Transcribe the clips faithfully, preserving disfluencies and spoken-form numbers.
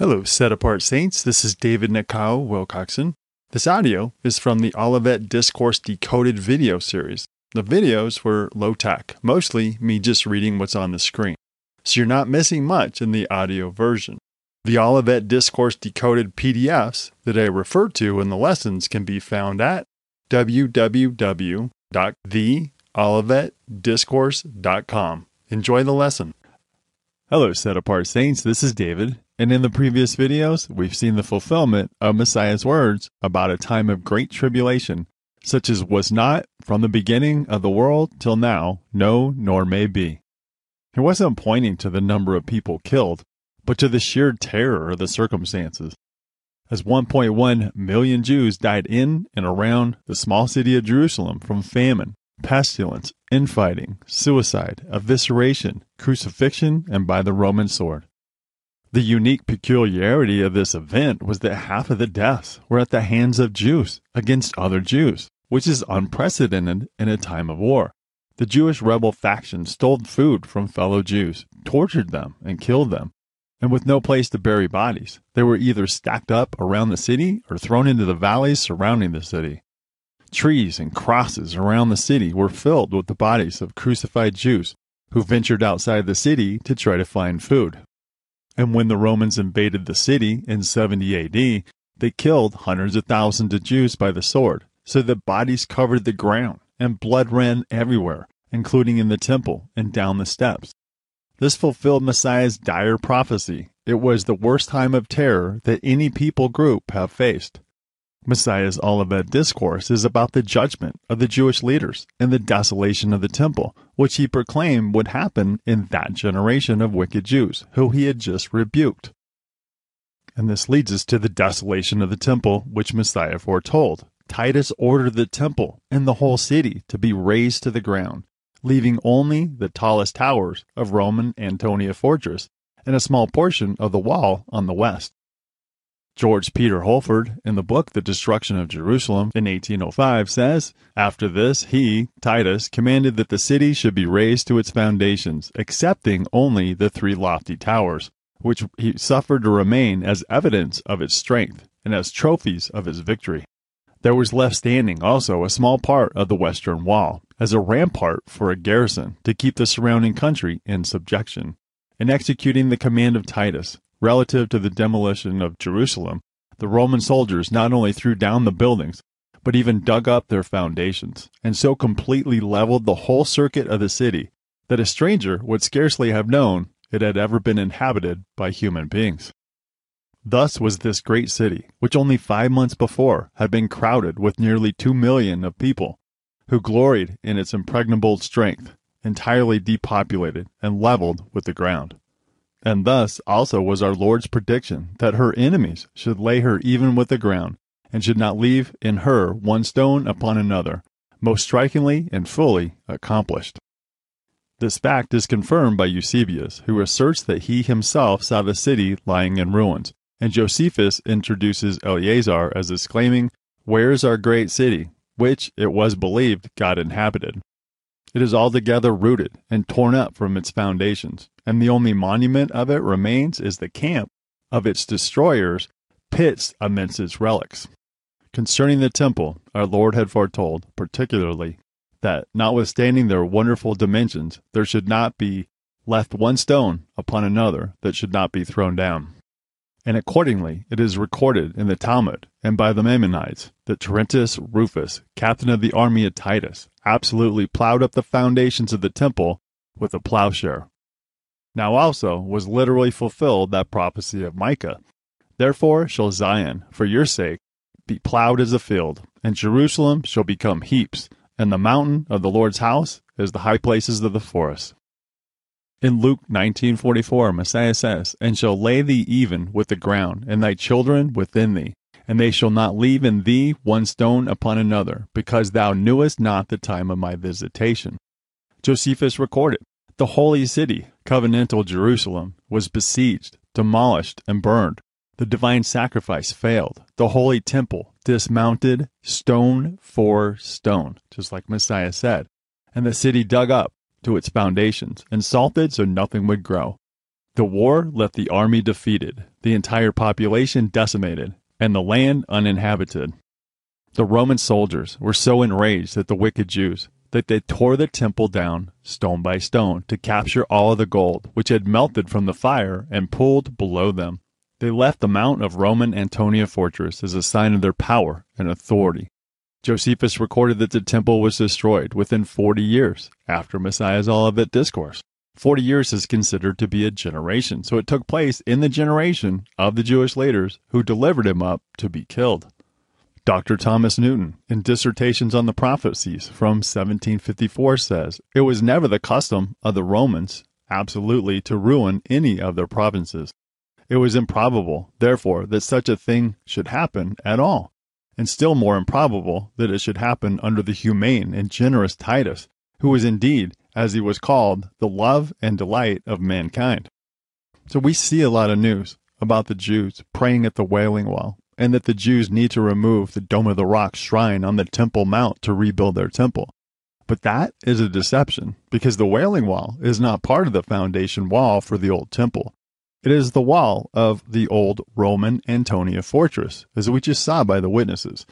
Hello, Set Apart Saints. This is David Nikao Wilcoxson. This audio is from the Olivet Discourse Decoded video series. The videos were low-tech, mostly me just reading what's on the screen, so you're not missing much in the audio version. The Olivet Discourse Decoded P D Fs that I refer to in the lessons can be found at w w w dot the olivet discourse dot com. Enjoy the lesson. Hello, Set Apart Saints. This is David. And in the previous videos, we've seen the fulfillment of Messiah's words about a time of great tribulation, such as was not from the beginning of the world till now, no, nor may be. He wasn't pointing to the number of people killed, but to the sheer terror of the circumstances, as one point one million Jews died in and around the small city of Jerusalem from famine, pestilence, infighting, suicide, evisceration, crucifixion, and by the Roman sword. The unique peculiarity of this event was that half of the deaths were at the hands of Jews against other Jews, which is unprecedented in a time of war. The Jewish rebel faction stole food from fellow Jews, tortured them, and killed them. And with no place to bury bodies, they were either stacked up around the city or thrown into the valleys surrounding the city. Trees and crosses around the city were filled with the bodies of crucified Jews who ventured outside the city to try to find food. And when the Romans invaded the city in seventy A D, they killed hundreds of thousands of Jews by the sword, so that bodies covered the ground, and blood ran everywhere, including in the temple and down the steps. This fulfilled Messiah's dire prophecy. It was the worst time of terror that any people group have faced. Messiah's Olivet Discourse is about the judgment of the Jewish leaders and the desolation of the temple, which he proclaimed would happen in that generation of wicked Jews, who he had just rebuked. And this leads us to the desolation of the temple, which Messiah foretold. Titus ordered the temple and the whole city to be razed to the ground, leaving only the tallest towers of Roman Antonia fortress and a small portion of the wall on the west. George Peter Holford, in the book The Destruction of Jerusalem in eighteen oh five, says, "After this, he, Titus, commanded that the city should be razed to its foundations, excepting only the three lofty towers, which he suffered to remain as evidence of its strength and as trophies of his victory. There was left standing also a small part of the western wall, as a rampart for a garrison to keep the surrounding country in subjection. In executing the command of Titus, relative to the demolition of Jerusalem, the Roman soldiers not only threw down the buildings, but even dug up their foundations, and so completely leveled the whole circuit of the city that a stranger would scarcely have known it had ever been inhabited by human beings. Thus was this great city, which only five months before had been crowded with nearly two million of people, who gloried in its impregnable strength, entirely depopulated and leveled with the ground. And thus also was our Lord's prediction that her enemies should lay her even with the ground, and should not leave in her one stone upon another, most strikingly and fully accomplished. This fact is confirmed by Eusebius, who asserts that he himself saw the city lying in ruins, and Josephus introduces Eleazar as exclaiming, "Where is our great city, which, it was believed, God inhabited? It is altogether rooted and torn up from its foundations, and the only monument of it remains is the camp of its destroyers, pits amidst its relics." Concerning the temple, our Lord had foretold, particularly, that notwithstanding their wonderful dimensions, there should not be left one stone upon another that should not be thrown down. And accordingly, it is recorded in the Talmud and by the Maimonides that Terentius Rufus, captain of the army of Titus, absolutely plowed up the foundations of the temple with a plowshare. Now also was literally fulfilled that prophecy of Micah, "Therefore shall Zion, for your sake, be plowed as a field, and Jerusalem shall become heaps, and the mountain of the Lord's house as the high places of the forest." In Luke nineteen forty-four, Messiah says, "And shall lay thee even with the ground, and thy children within thee, and they shall not leave in thee one stone upon another, because thou knewest not the time of my visitation." Josephus recorded, "The holy city, covenantal Jerusalem, was besieged, demolished, and burned. The divine sacrifice failed. The holy temple dismounted stone for stone," just like Messiah said, "and the city dug up to its foundations, and salted so nothing would grow. The war left the army defeated, the entire population decimated, and the land uninhabited. The Roman soldiers were so enraged at the wicked Jews that they tore the temple down, stone by stone, to capture all of the gold, which had melted from the fire and pooled below them. They left the Mount of Roman Antonia fortress as a sign of their power and authority. Josephus recorded that the temple was destroyed within forty years after Messiah's Olivet Discourse. Forty years is considered to be a generation, so it took place in the generation of the Jewish leaders who delivered him up to be killed. Doctor Thomas Newton, in Dissertations on the Prophecies from seventeen fifty-four, says, "It was never the custom of the Romans absolutely to ruin any of their provinces. It was improbable, therefore, that such a thing should happen at all, and still more improbable that it should happen under the humane and generous Titus, who was indeed, as he was called, the love and delight of mankind." So we see a lot of news about the Jews praying at the Wailing Wall, and that the Jews need to remove the Dome of the Rock shrine on the Temple Mount to rebuild their temple. But that is a deception, because the Wailing Wall is not part of the foundation wall for the old temple. It is the wall of the old Roman Antonia fortress, as we just saw by the witnesses,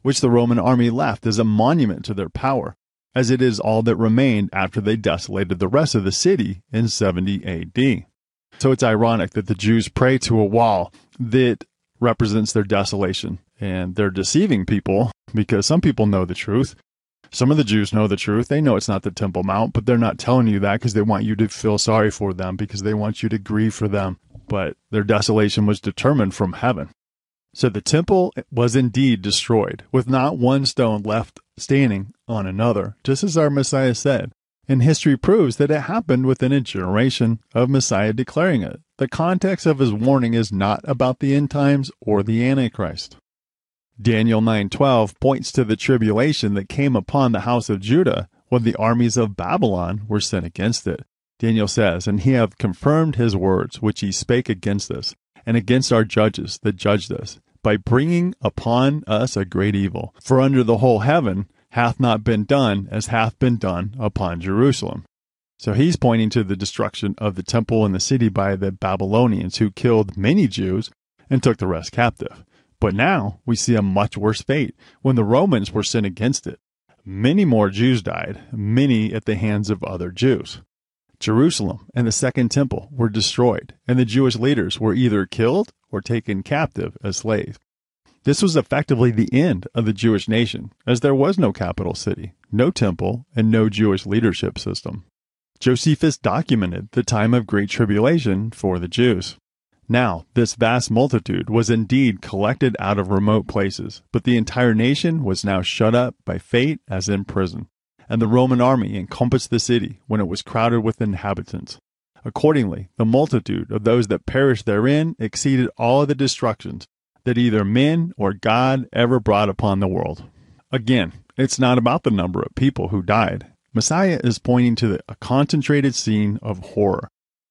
which the Roman army left as a monument to their power, as it is all that remained after they desolated the rest of the city in seventy A D. So it's ironic that the Jews pray to a wall that represents their desolation, and they're deceiving people because some people know the truth. Some of the Jews know the truth. They know it's not the Temple Mount, but they're not telling you that because they want you to feel sorry for them, because they want you to grieve for them. But their desolation was determined from heaven. So the temple was indeed destroyed, with not one stone left standing on another, just as our Messiah said. And history proves that it happened within a generation of Messiah declaring it. The context of his warning is not about the end times or the Antichrist. Daniel nine twelve points to the tribulation that came upon the house of Judah when the armies of Babylon were sent against it. Daniel says, "And he hath confirmed his words, which he spake against us, and against our judges that judged us, by bringing upon us a great evil. For under the whole heaven hath not been done as hath been done upon Jerusalem." So he's pointing to the destruction of the temple and the city by the Babylonians, who killed many Jews and took the rest captive. But now we see a much worse fate when the Romans were sent against it. Many more Jews died, many at the hands of other Jews. Jerusalem and the Second Temple were destroyed, and the Jewish leaders were either killed or taken captive as slaves. This was effectively the end of the Jewish nation, as there was no capital city, no temple, and no Jewish leadership system. Josephus documented the time of great tribulation for the Jews. Now, this vast multitude was indeed collected out of remote places, but the entire nation was now shut up by fate as in prison, and the Roman army encompassed the city when it was crowded with inhabitants. Accordingly, the multitude of those that perished therein exceeded all of the destructions that either men or God ever brought upon the world. Again, it's not about the number of people who died. Messiah is pointing to the, a concentrated scene of horror.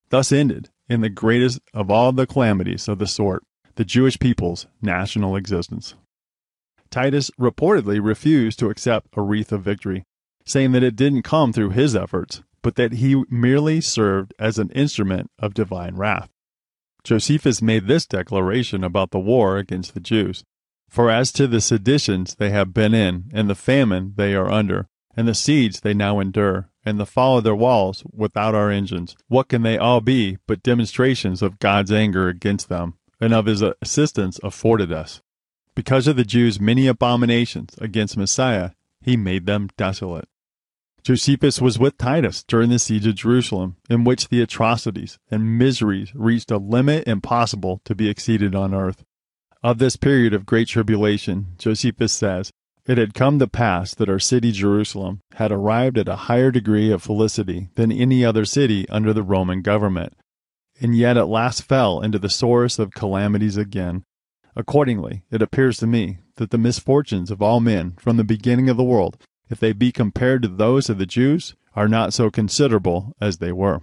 Thus ended, in the greatest of all the calamities of the sort, the Jewish people's national existence. Titus reportedly refused to accept a wreath of victory, saying that it didn't come through his efforts, but that he merely served as an instrument of divine wrath. Josephus made this declaration about the war against the Jews: "For as to the seditions they have been in, and the famine they are under, and the siege they now endure, and the fall of their walls without our engines, what can they all be but demonstrations of God's anger against them, and of his assistance afforded us? Because of the Jews' many abominations against Messiah, he made them desolate." Josephus was with Titus during the siege of Jerusalem, in which the atrocities and miseries reached a limit impossible to be exceeded on earth. Of this period of great tribulation, Josephus says, "It had come to pass that our city Jerusalem had arrived at a higher degree of felicity than any other city under the Roman government, and yet at last fell into the source of calamities again. Accordingly, it appears to me that the misfortunes of all men from the beginning of the world, if they be compared to those of the Jews, are not so considerable as they were."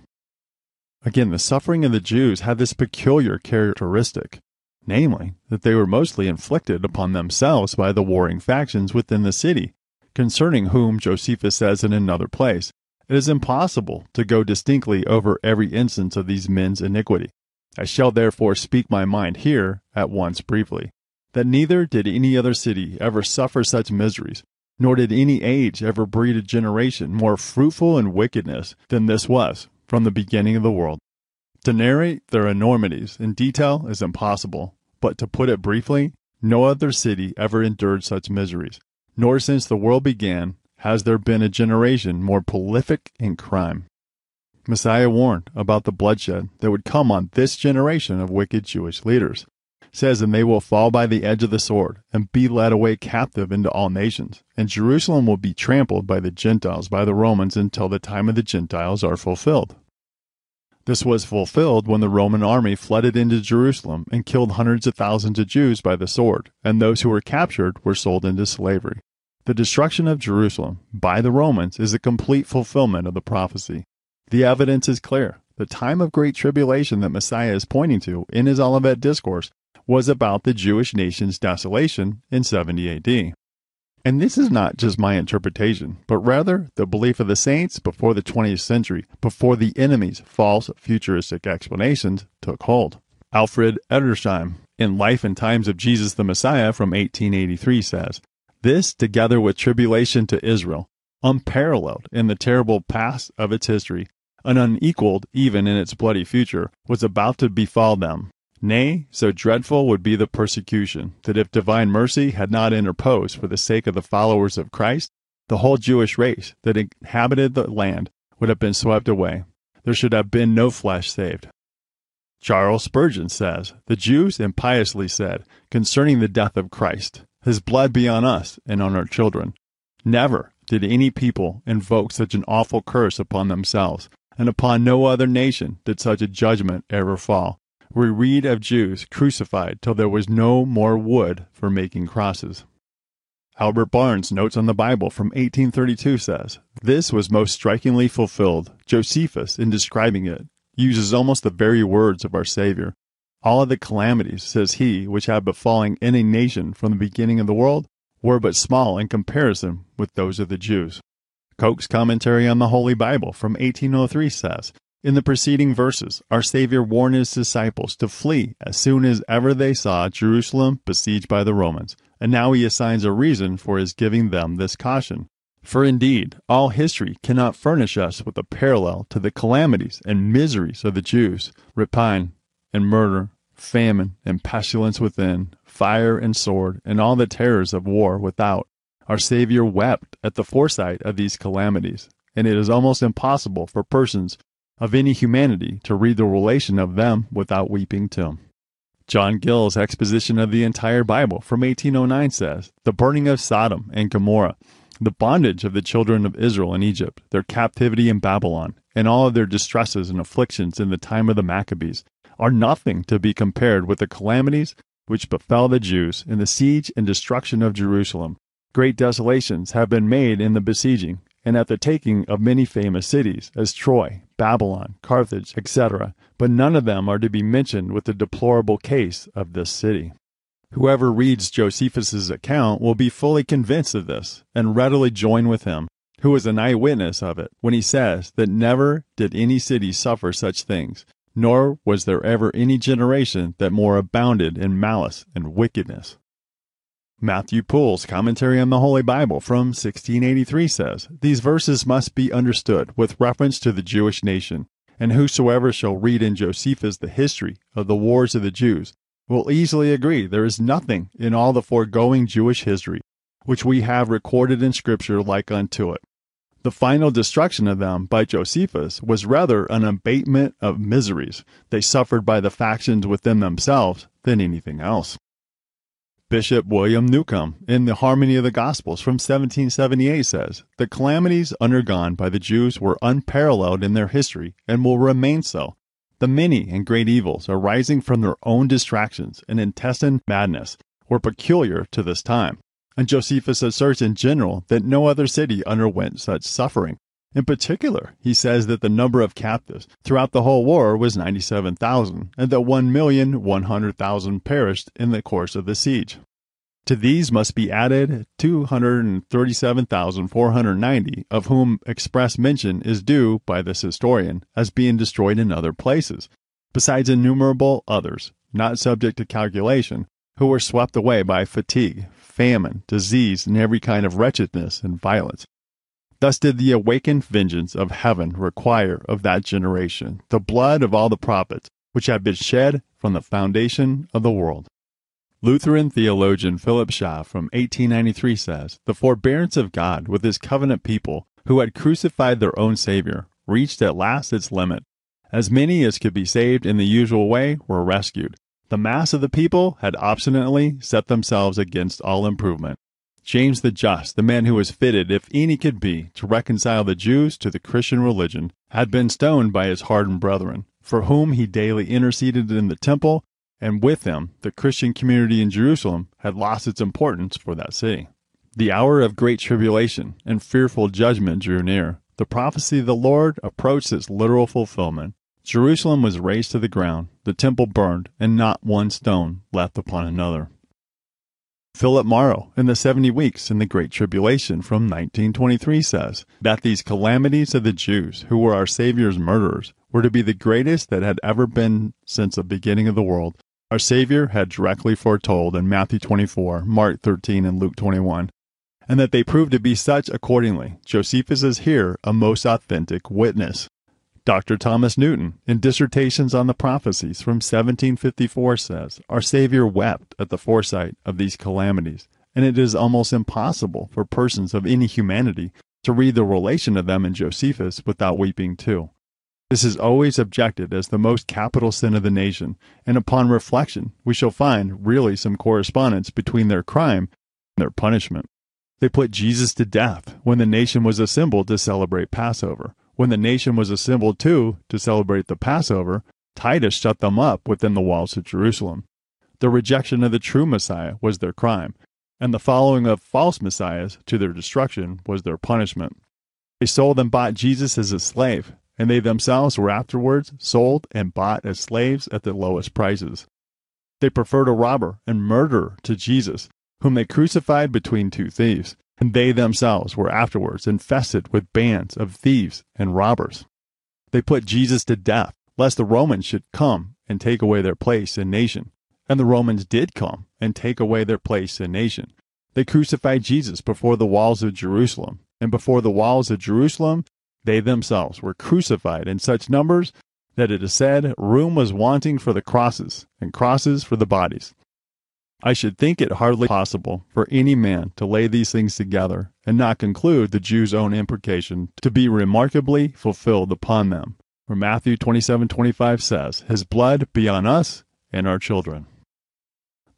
Again, the suffering of the Jews had this peculiar characteristic, namely, that they were mostly inflicted upon themselves by the warring factions within the city, concerning whom Josephus says in another place, It is impossible to go distinctly over every instance of these men's iniquity. I shall therefore speak my mind here at once briefly, that neither did any other city ever suffer such miseries, nor did any age ever breed a generation more fruitful in wickedness than this was from the beginning of the world. To narrate their enormities in detail is impossible, but to put it briefly, no other city ever endured such miseries, nor since the world began has there been a generation more prolific in crime. Messiah warned about the bloodshed that would come on this generation of wicked Jewish leaders. It says, and they will fall by the edge of the sword, and be led away captive into all nations, and Jerusalem will be trampled by the Gentiles, by the Romans, until the time of the Gentiles are fulfilled. This was fulfilled when the Roman army flooded into Jerusalem and killed hundreds of thousands of Jews by the sword, and those who were captured were sold into slavery. The destruction of Jerusalem by the Romans is a complete fulfillment of the prophecy. The evidence is clear. The time of great tribulation that Messiah is pointing to in his Olivet Discourse was about the Jewish nation's desolation in seventy A D. And this is not just my interpretation, but rather the belief of the saints before the twentieth century, before the enemy's false futuristic explanations took hold. Alfred Edersheim, in Life and Times of Jesus the Messiah from eighteen eighty-three, says, "This, together with tribulation to Israel, unparalleled in the terrible past of its history, and unequaled even in its bloody future, was about to befall them. Nay, so dreadful would be the persecution, that if divine mercy had not interposed for the sake of the followers of Christ, the whole Jewish race that inhabited the land would have been swept away. There should have been no flesh saved." Charles Spurgeon says, "The Jews impiously said, concerning the death of Christ, his blood be on us and on our children. Never did any people invoke such an awful curse upon themselves, and upon no other nation did such a judgment ever fall. We read of Jews crucified till there was no more wood for making crosses." Albert Barnes' Notes on the Bible from eighteen thirty-two says, "This was most strikingly fulfilled. Josephus, in describing it, uses almost the very words of our Savior. All of the calamities, says he, which have befallen any nation from the beginning of the world were but small in comparison with those of the Jews." Coke's Commentary on the Holy Bible from eighteen oh three says, "In the preceding verses, our Savior warned his disciples to flee as soon as ever they saw Jerusalem besieged by the Romans, and now he assigns a reason for his giving them this caution. For indeed, all history cannot furnish us with a parallel to the calamities and miseries of the Jews, rapine and murder, famine and pestilence within, fire and sword, and all the terrors of war without. Our Savior wept at the foresight of these calamities, and it is almost impossible for persons of any humanity to read the relation of them without weeping too." John Gill's Exposition of the Entire Bible from eighteen oh nine says, "The burning of Sodom and Gomorrah, the bondage of the children of Israel in Egypt, their captivity in Babylon, and all of their distresses and afflictions in the time of the Maccabees, are nothing to be compared with the calamities which befell the Jews in the siege and destruction of Jerusalem. Great desolations have been made in the besieging, and at the taking of many famous cities, as Troy, Babylon, Carthage, et cetera, but none of them are to be mentioned with the deplorable case of this city." Whoever reads Josephus's account will be fully convinced of this, and readily join with him, who is an eyewitness of it, when he says that never did any city suffer such things, nor was there ever any generation that more abounded in malice and wickedness. Matthew Poole's Commentary on the Holy Bible from sixteen eighty-three says, "These verses must be understood with reference to the Jewish nation, and whosoever shall read in Josephus the history of the wars of the Jews will easily agree there is nothing in all the foregoing Jewish history which we have recorded in Scripture like unto it. The final destruction of them by Josephus was rather an abatement of miseries they suffered by the factions within themselves than anything else." Bishop William Newcomb, in the Harmony of the Gospels from seventeen seventy-eight, says, "The calamities undergone by the Jews were unparalleled in their history and will remain so. The many and great evils arising from their own distractions and intestine madness were peculiar to this time, and Josephus asserts in general that no other city underwent such suffering. In particular, he says that the number of captives throughout the whole war was ninety-seven thousand, and that one million one hundred thousand perished in the course of the siege." To these must be added two hundred thirty-seven thousand four hundred ninety, of whom express mention is due by this historian as being destroyed in other places, besides innumerable others, not subject to calculation, who were swept away by fatigue, famine, disease, and every kind of wretchedness and violence. Thus did the awakened vengeance of heaven require of that generation the blood of all the prophets, which had been shed from the foundation of the world. Lutheran theologian Philip Schaff from eighteen ninety-three says, "The forbearance of God with his covenant people, who had crucified their own Savior, reached at last its limit. As many as could be saved in the usual way were rescued. The mass of the people had obstinately set themselves against all improvement. James the Just, the man who was fitted, if any could be, to reconcile the Jews to the Christian religion, had been stoned by his hardened brethren, for whom he daily interceded in the temple, and with him the Christian community in Jerusalem had lost its importance for that city. The hour of great tribulation and fearful judgment drew near. The prophecy of the Lord approached its literal fulfillment. Jerusalem was razed to the ground, the temple burned, and not one stone left upon another." Philip Morrow, in The seventy Weeks in the Great Tribulation from nineteen twenty-three, says that these calamities of the Jews, who were our Savior's murderers, were to be the greatest that had ever been since the beginning of the world. Our Savior had directly foretold in Matthew twenty-four, Mark thirteen, and Luke twenty-one, and that they proved to be such accordingly. Josephus is here a most authentic witness. Doctor Thomas Newton, in Dissertations on the Prophecies from seventeen fifty-four, says, "Our Savior wept at the foresight of these calamities, and it is almost impossible for persons of any humanity to read the relation of them in Josephus without weeping too. This is always objected as the most capital sin of the nation, and upon reflection we shall find really some correspondence between their crime and their punishment. They put Jesus to death when the nation was assembled to celebrate Passover. When the nation was assembled, too, to celebrate the Passover, Titus shut them up within the walls of Jerusalem. The rejection of the true Messiah was their crime, and the following of false messiahs to their destruction was their punishment. They sold and bought Jesus as a slave, and they themselves were afterwards sold and bought as slaves at the lowest prices. They preferred a robber and murderer to Jesus, whom they crucified between two thieves. And they themselves were afterwards infested with bands of thieves and robbers. They put Jesus to death, lest the Romans should come and take away their place and nation. And the Romans did come and take away their place and nation. They crucified Jesus before the walls of Jerusalem. And before the walls of Jerusalem, they themselves were crucified in such numbers that it is said, room was wanting for the crosses, and crosses for the bodies. I should think it hardly possible for any man to lay these things together and not conclude the Jews' own imprecation to be remarkably fulfilled upon them, for Matthew twenty-seven twenty-five says, his blood be on us and our children."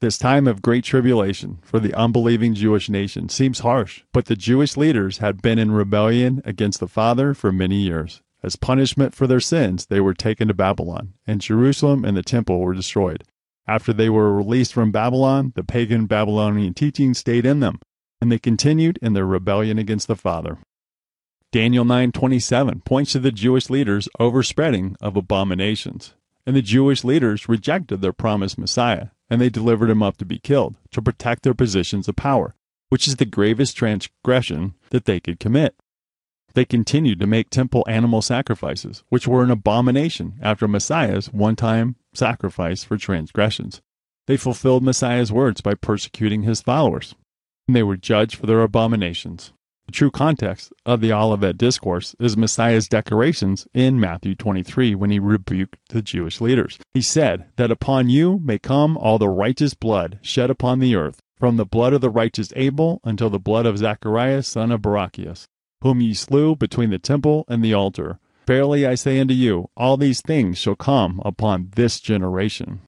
This time of great tribulation for the unbelieving Jewish nation seems harsh, but the Jewish leaders had been in rebellion against the Father for many years. As punishment for their sins, they were taken to Babylon, and Jerusalem and the temple were destroyed. After they were released from Babylon, the pagan Babylonian teaching stayed in them, and they continued in their rebellion against the Father. Daniel nine twenty-seven points to the Jewish leaders' overspreading of abominations. And the Jewish leaders rejected their promised Messiah, and they delivered him up to be killed, to protect their positions of power, which is the gravest transgression that they could commit. They continued to make temple animal sacrifices, which were an abomination after Messiah's one-time sacrifice for transgressions. They fulfilled Messiah's words by persecuting his followers, and they were judged for their abominations. The true context of the Olivet Discourse is Messiah's declarations in Matthew twenty-three when he rebuked the Jewish leaders. He said that upon you may come all the righteous blood shed upon the earth, from the blood of the righteous Abel until the blood of Zacharias son of Barachias, whom ye slew between the temple and the altar. Verily I say unto you, all these things shall come upon this generation."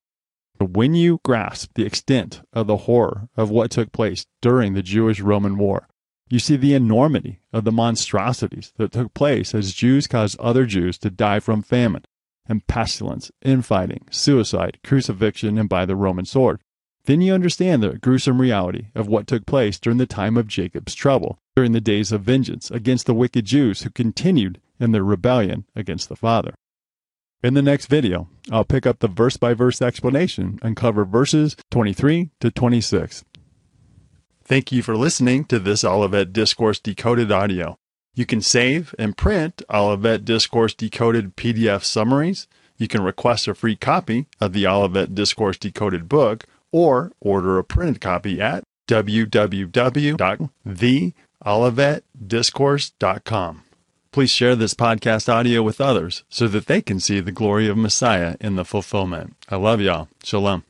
When you grasp the extent of the horror of what took place during the Jewish-Roman War, you see the enormity of the monstrosities that took place as Jews caused other Jews to die from famine and pestilence, infighting, suicide, crucifixion, and by the Roman sword. Then you understand the gruesome reality of what took place during the time of Jacob's trouble, during the days of vengeance against the wicked Jews who continued and their rebellion against the Father. In the next video, I'll pick up the verse-by-verse explanation and cover verses twenty-three to twenty-six. Thank you for listening to this Olivet Discourse Decoded audio. You can save and print Olivet Discourse Decoded P D F summaries. You can request a free copy of the Olivet Discourse Decoded book or order a printed copy at w w w dot the olivet discourse dot com. Please share this podcast audio with others so that they can see the glory of Messiah in the fulfillment. I love y'all. Shalom.